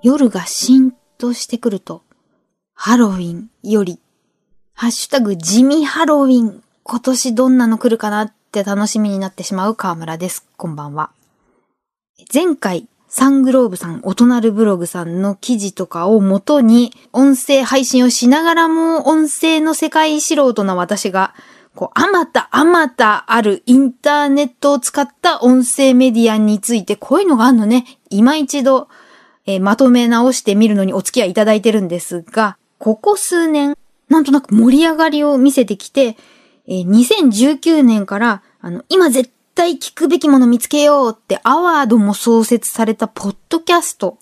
夜がしんとしてくると、ハロウィンより、ハッシュタグ地味ハロウィン、今年どんなの来るかなって楽しみになってしまう川村です。こんばんは。前回、サングローブさん、おとなるブログさんの記事とかを元に音声配信をしながらも音声の世界素人な私があまたあるインターネットを使った音声メディアについてこういうのがあるのね、今一度、まとめ直してみるのにお付き合いいただいてるんですが、ここ数年なんとなく盛り上がりを見せてきて、2019年から今絶対聞くべきもの見つけようってアワードも創設されたポッドキャスト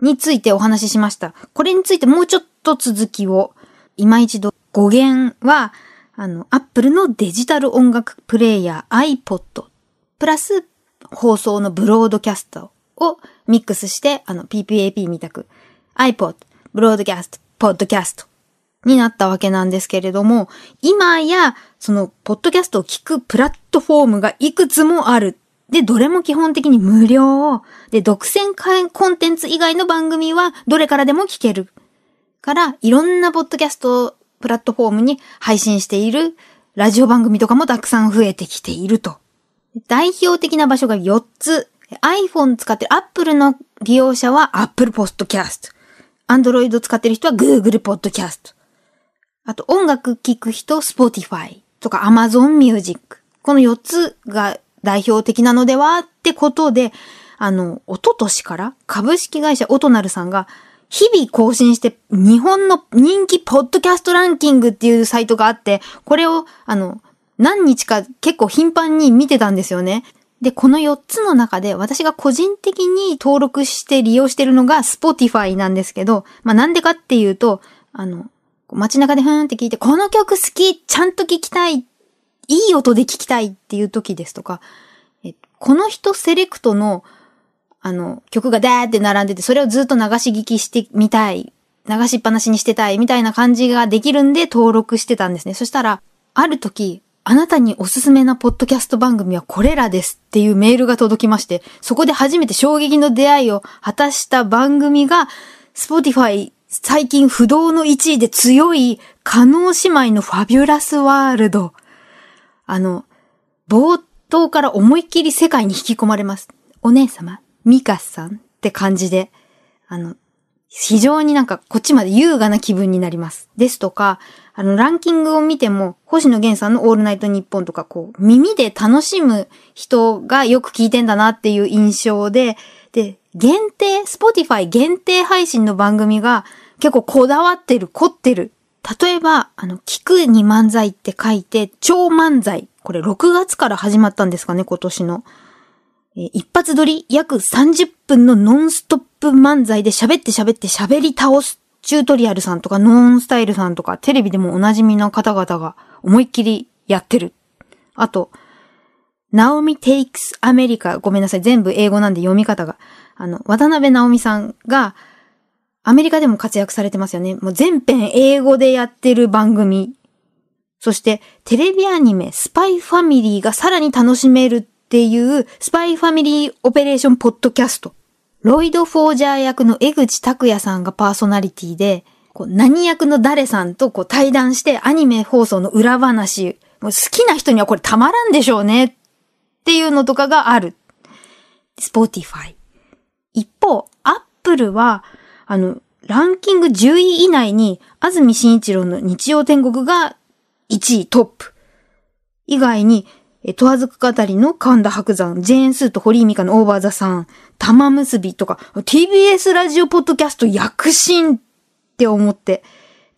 についてお話ししました。これについてもうちょっと続きを今一度。語源はApple のデジタル音楽プレイヤー iPod プラス放送のブロードキャストをミックスしてPPAP みたく iPod ブロードキャストポッドキャストになったわけなんですけれども、今やそのポッドキャストを聞くプラットフォームがいくつもある。で、どれも基本的に無料で、独占コンテンツ以外の番組はどれからでも聞けるから、いろんなポッドキャストプラットフォームに配信しているラジオ番組とかもたくさん増えてきていると。代表的な場所が4つ。iPhone 使ってる Apple の利用者は Apple Podcast、Android 使ってる人は Google Podcast。あと音楽聴く人、Spotify とか Amazon Music。この4つが代表的なのではってことで、一昨年から株式会社オトナルさんが日々更新して日本の人気ポッドキャストランキングっていうサイトがあって、これを何日か結構頻繁に見てたんですよね。で、この4つの中で私が個人的に登録して利用してるのが Spotify なんですけど、まあなんでかっていうと、街中でふーんって聞いて、この曲好き、ちゃんと聞きたい、いい音で聞きたいっていう時ですとか、この人セレクトの、曲がダーって並んでて、それをずっと流し聞きしてみたい、流しっぱなしにしてたい、みたいな感じができるんで登録してたんですね。そしたら、ある時、あなたにおすすめなポッドキャスト番組はこれらですっていうメールが届きまして、そこで初めて衝撃の出会いを果たした番組が、Spotify最近不動の1位で強い加納姉妹のファビュラスワールド。冒頭から思いっきり世界に引き込まれます。お姉様、ミカさんって感じで、非常になんかこっちまで優雅な気分になります。ですとか、ランキングを見ても、星野源さんのオールナイトニッポンとか、こう、耳で楽しむ人がよく聞いてんだなっていう印象で、で、Spotify 限定配信の番組が結構こだわってる、凝ってる。例えば、聞くに漫才って書いて、超漫才。これ6月から始まったんですかね、今年の。一発撮り約30分のノンストップ漫才で喋って喋り倒す。チュートリアルさんとかノンスタイルさんとか、テレビでもおなじみの方々が思いっきりやってる。あと、ナオミテイクスアメリカ、ごめんなさい、全部英語なんで読み方が。渡辺直美さんが、アメリカでも活躍されてますよね。もう全編英語でやってる番組。そして、テレビアニメ、スパイファミリーがさらに楽しめるっていう、スパイファミリーオペレーションポッドキャスト。ロイド・フォージャー役の江口拓也さんがパーソナリティで、こう何役の誰さんとこう対談してアニメ放送の裏話。もう好きな人にはこれたまらんでしょうねっていうのとかがある。Spotify。一方、Apple は、ランキング10位以内に、安住紳一郎の日曜天国が1位トップ。以外に、問わずく語りの神田伯山、ジェーンスーと堀井美香のオーバーザさん、玉結びとか、TBS ラジオポッドキャスト躍進って思って。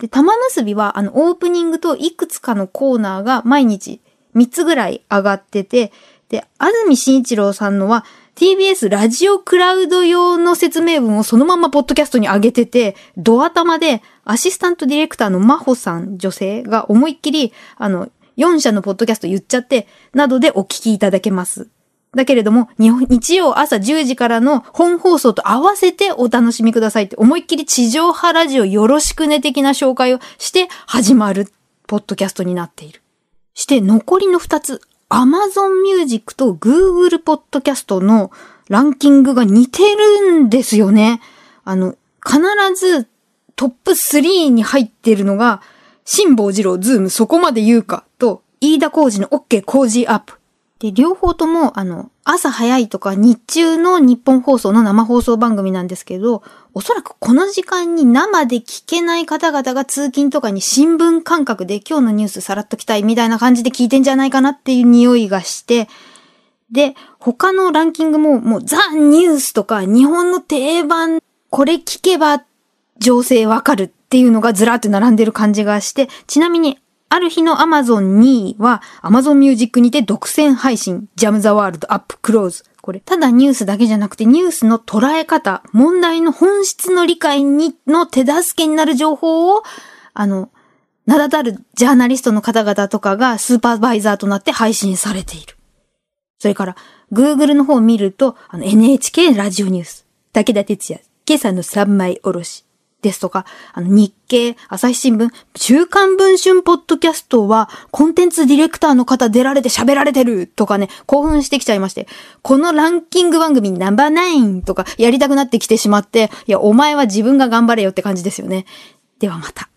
で、玉結びは、オープニングといくつかのコーナーが毎日3つぐらい上がってて、で、安住紳一郎さんのは、TBS ラジオクラウド用の説明文をそのままポッドキャストに上げてて、ド頭でアシスタントディレクターの真帆さん、女性が思いっきり、4社のポッドキャスト言っちゃって、などでお聞きいただけます。だけれども、日曜朝10時からの本放送と合わせてお楽しみくださいって、思いっきり地上波ラジオよろしくね的な紹介をして始まるポッドキャストになっている。して残りの2つ。Amazon Music と Google Podcast のランキングが似てるんですよね。必ずトップ3に入っているのが、辛坊治郎、ズーム、そこまで言うかと、飯田浩司の OK 工事アップ。で、両方とも、朝早いとか日中の日本放送の生放送番組なんですけど、おそらくこの時間に生で聞けない方々が通勤とかに新聞感覚で今日のニュースさらっときたいみたいな感じで聞いてんじゃないかなっていう匂いがして、で、他のランキングももうザ・ニュースとか日本の定番、これ聞けば情勢わかるっていうのがずらっと並んでる感じがして、ちなみにある日の Amazon 2位は Amazon Music にて独占配信、ジャムザワールドアップクローズ。これ、ただニュースだけじゃなくてニュースの捉え方、問題の本質の理解にの手助けになる情報を、名だたるジャーナリストの方々とかがスーパーバイザーとなって配信されている。それから、Google の方を見ると、NHK ラジオニュース、武田鉄矢、今朝の三枚おろし。ですとか、日経、朝日新聞、週刊文春ポッドキャストは、コンテンツディレクターの方出られて喋られてるとかね、興奮してきちゃいまして、このランキング番組ナンバーナインとかやりたくなってきてしまって、いや、お前は自分が頑張れよって感じですよね。ではまた。